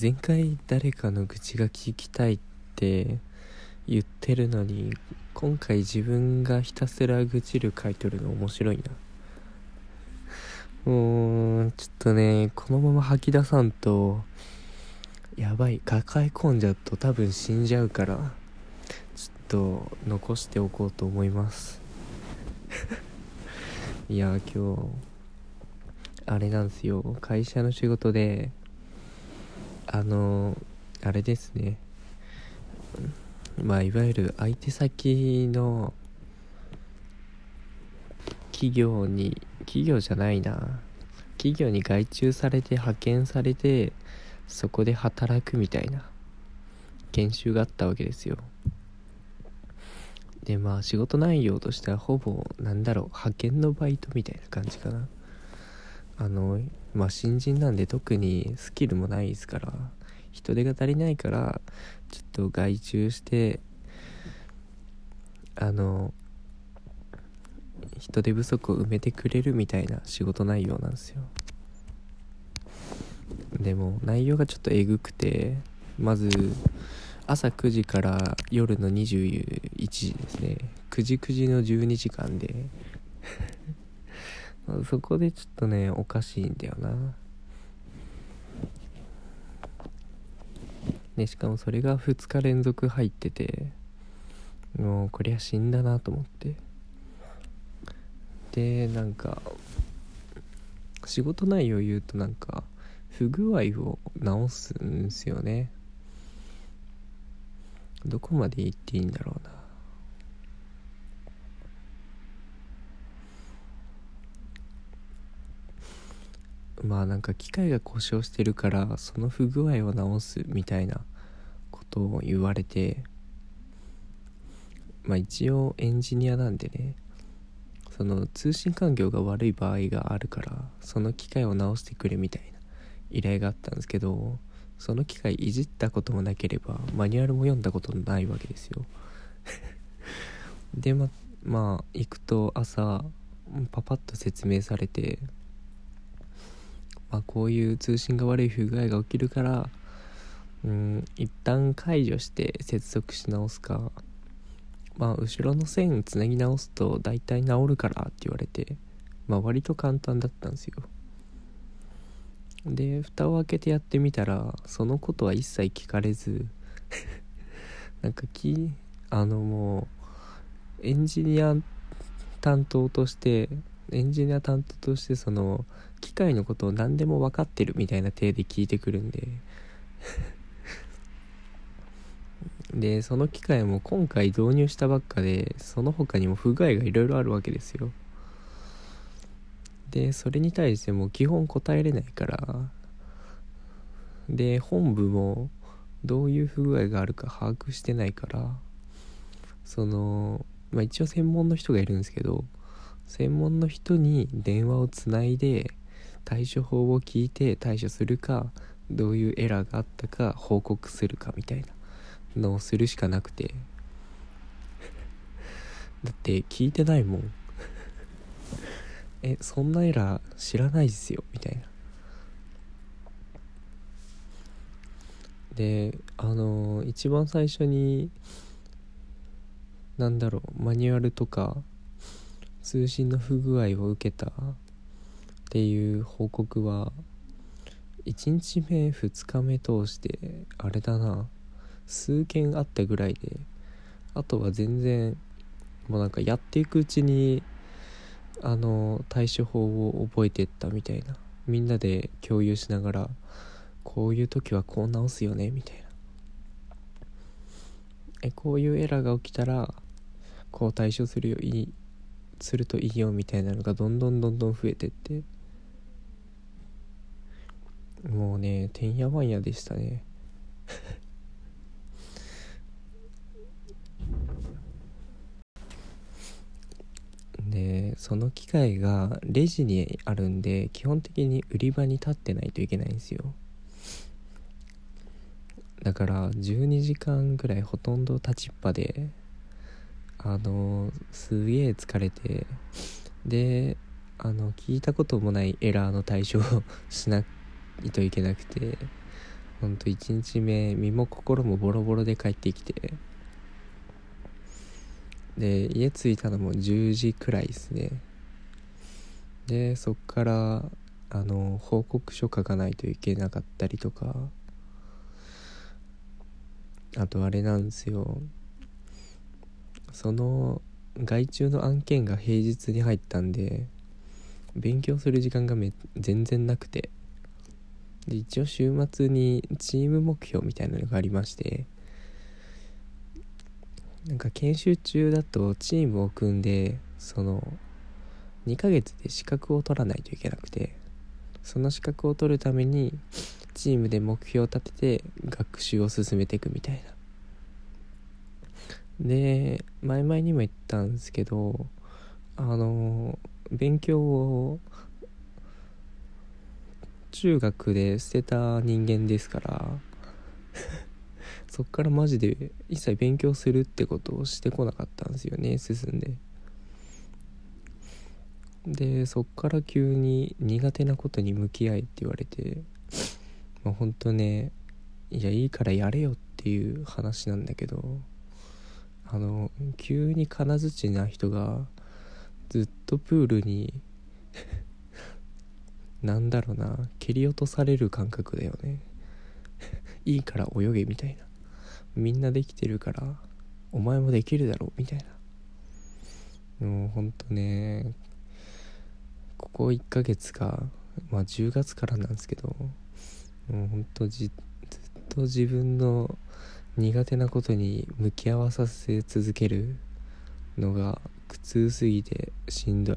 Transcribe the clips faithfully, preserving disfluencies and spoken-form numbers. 前回誰かの愚痴が聞きたいって言ってるのに、今回自分がひたすら愚痴る書いてるの面白いな。もうちょっとね、このまま吐き出さんとやばい、抱え込んじゃうと多分死んじゃうから、ちょっと残しておこうと思いますいや今日あれなんですよ、会社の仕事であのあれですね、まあいわゆる相手先の企業に企業じゃないな企業に外注されて派遣されて、そこで働くみたいな研修があったわけですよ。でまあ仕事内容としてはほぼなんだろう派遣のバイトみたいな感じかな。あのまあ新人なんで特にスキルもないですから、人手が足りないからちょっと外注して、あの人手不足を埋めてくれるみたいな仕事内容なんですよ。でも内容がちょっとえぐくて、まず朝くじから夜のにじゅういちじですね、くじくじのじゅうにじかんでそこでちょっとねおかしいんだよな。でしかもそれがふつか連続入ってて、もうこりゃ死んだなと思って、でなんか仕事内容言うと、なんか不具合を直すんですよね。どこまで言っていいんだろうな。まあなんか機械が故障してるから、その不具合を直すみたいなことを言われて、まあ一応エンジニアなんでね、その通信環境が悪い場合があるから、その機械を直してくれみたいな依頼があったんですけど、その機械いじったこともなければマニュアルも読んだことないわけですよで ま, まあ行くと朝パパッと説明されて、まあ、こういう通信が悪い不具合が起きるから、うん、一旦解除して接続し直すか、まあ、後ろの線つなぎ直すと大体治るからって言われて、まあ、割と簡単だったんですよ。で蓋を開けてやってみたら、そのことは一切聞かれずなんかきあのもうエンジニア担当としてエンジニア担当としてその機械のことを何でも分かってるみたいな体で聞いてくるんででその機械も今回導入したばっかで、その他にも不具合がいろいろあるわけですよ。でそれに対してもう基本答えれないから、で本部もどういう不具合があるか把握してないから、そのまあ一応専門の人がいるんですけど、専門の人に電話をつないで対処法を聞いて対処するか、どういうエラーがあったか報告するかみたいなのをするしかなくてだって聞いてないもんえ、そんなエラー知らないですよみたいな。であの一番最初になんだろうマニュアルとか通信の不具合を受けたっていう報告はいちにちめふつかめ通してあれだな数件あったぐらいで、あとは全然もうなんかやっていくうちにあの対処法を覚えてったみたいな、みんなで共有しながらこういう時はこう直すよねみたいな、えこういうエラーが起きたらこう対処するよいいするといいよみたいなのがどんどんどんどん増えてって、もうねてんやわんやでしたねでその機械がレジにあるんで、基本的に売り場に立ってないといけないんですよ。だからじゅうにじかんぐらいほとんど立ちっぱで、あのすげえ疲れて、であの聞いたこともないエラーの対処をしないといけなくて、ほんといちにちめ身も心もボロボロで帰ってきて、で家着いたのもじゅうじくらいですね。でそっからあの報告書書かないといけなかったりとか、あとあれなんですよ、その外注の案件が平日に入ったんで勉強する時間がめ全然なくて、で一応週末にチーム目標みたいなのがありまして、なんか研修中だとチームを組んでそのにかげつで資格を取らないといけなくて、その資格を取るためにチームで目標を立てて学習を進めていくみたいな。で前々にも言ったんですけど、あの勉強を中学で捨てた人間ですからそっからマジで一切勉強するってことをしてこなかったんですよね、進んで。でそっから急に苦手なことに向き合いって言われて、まあ、ほんとね、いやいいからやれよっていう話なんだけど、あの急に金づちな人がずっとプールになんだろうな、蹴り落とされる感覚だよねいいから泳げみたいな、みんなできてるからお前もできるだろうみたいな。もうほんとね、ここいっかげつか、まあじゅうがつからなんですけど、もうほんとじずっと自分の苦手なことに向き合わさせ続けるのが苦痛すぎてしんどい。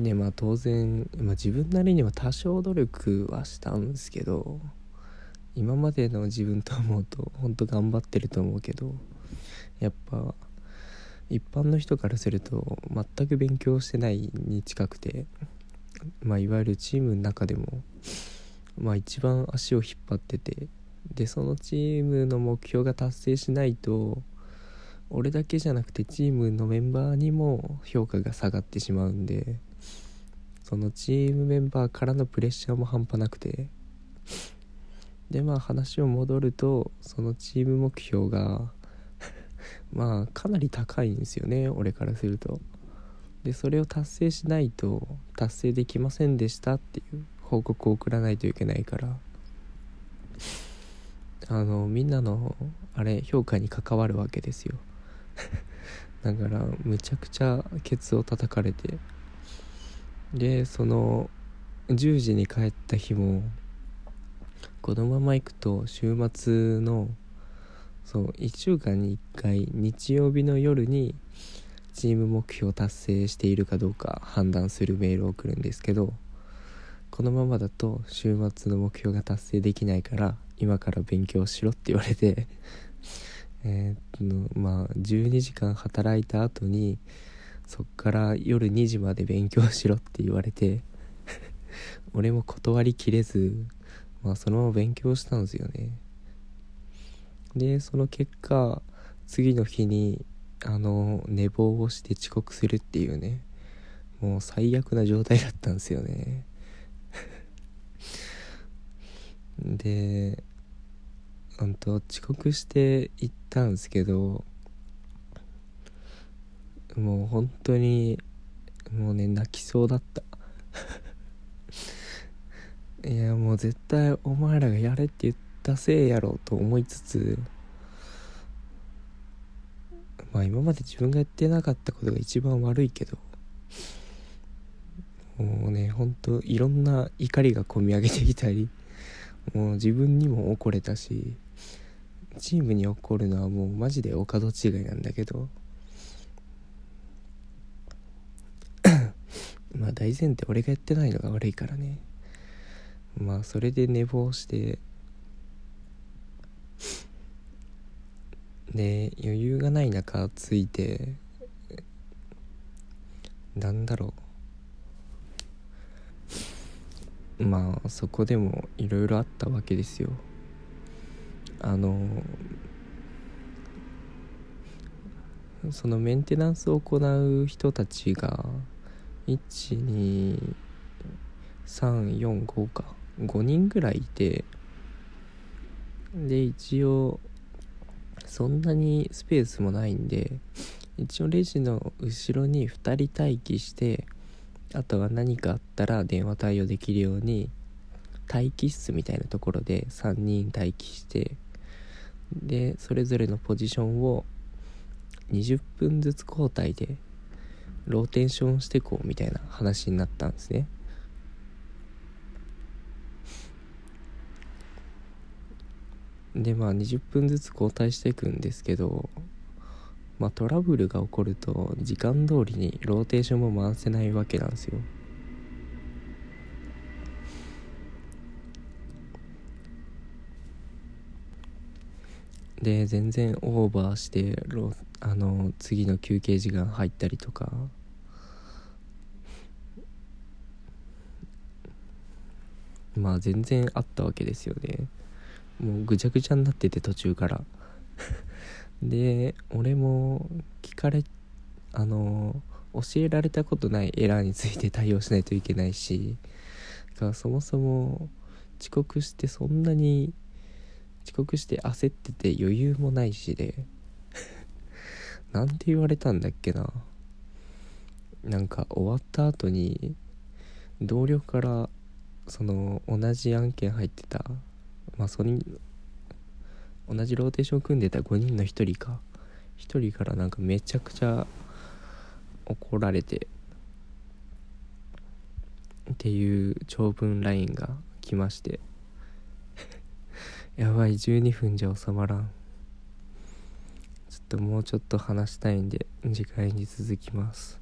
でまあ当然、まあ、自分なりには多少努力はしたんですけど、今までの自分と思うとほんと頑張ってると思うけど、やっぱ一般の人からすると全く勉強してないに近くて、まあいわゆるチームの中でもまあ一番足を引っ張ってて、でそのチームの目標が達成しないと俺だけじゃなくてチームのメンバーにも評価が下がってしまうんで、そのチームメンバーからのプレッシャーも半端なくて、でまあ話を戻ると、そのチーム目標がまあかなり高いんですよね、俺からすると。でそれを達成しないと達成できませんでしたっていう報告を送らないといけないから、あのみんなのあれ評価に関わるわけですよだからむちゃくちゃケツを叩かれて、でそのじゅうじに帰った日もこのまま行くと週末のそういっしゅうかんにいっかい日曜日の夜にチーム目標を達成しているかどうか判断するメールを送るんですけど、このままだと週末の目標が達成できないから今から勉強しろって言われてえっとまあじゅうにじかん働いた後にそっから夜にじまで勉強しろって言われて俺も断りきれず、まあそのまま勉強したんですよね。でその結果次の日にあの寝坊をして遅刻するっていうね、もう最悪な状態だったんですよねでほんと遅刻して行ったんですけど、もう本当にもうね泣きそうだったいやもう絶対お前らがやれって言って出せえやろと思いつつ、まあ今まで自分がやってなかったことが一番悪いけど、もうねほんといろんな怒りがこみ上げてきたり、もう自分にも怒れたし、チームに怒るのはもうマジでお門違いなんだけどまあ大前提俺がやってないのが悪いからね。まあそれで寝坊して、で余裕がない中ついて、なんだろう、まあそこでもいろいろあったわけですよ。あのそのメンテナンスを行う人たちがいちにさんよんごかごにんぐらいいて、で一応そんなにスペースもないんで、一応レジの後ろにふたり待機して、あとは何かあったら電話対応できるように待機室みたいなところでさんにん待機して、でそれぞれのポジションをにじゅっぷんずつ交代でローテーションしてこうみたいな話になったんですね。でまあにじゅっぷんずつ交代していくんですけど、まあ、トラブルが起こると時間通りにローテーションも回せないわけなんですよ。で全然オーバーしてロあの次の休憩時間入ったりとか、まあ全然あったわけですよね。もうぐちゃぐちゃになってて途中からで俺も聞かれあの教えられたことないエラーについて対応しないといけないし、かそもそも遅刻してそんなに遅刻して焦ってて余裕もないしでなんて言われたんだっけな、なんか終わった後に同僚からその同じ案件入ってた、まあそれに同じローテーション組んでたごにんのひとりかひとりからなんかめちゃくちゃ怒られてっていう長文 ライン が来ましてやばい、じゅうにふんじゃ収まらん、ちょっともうちょっと話したいんで次回に続きます。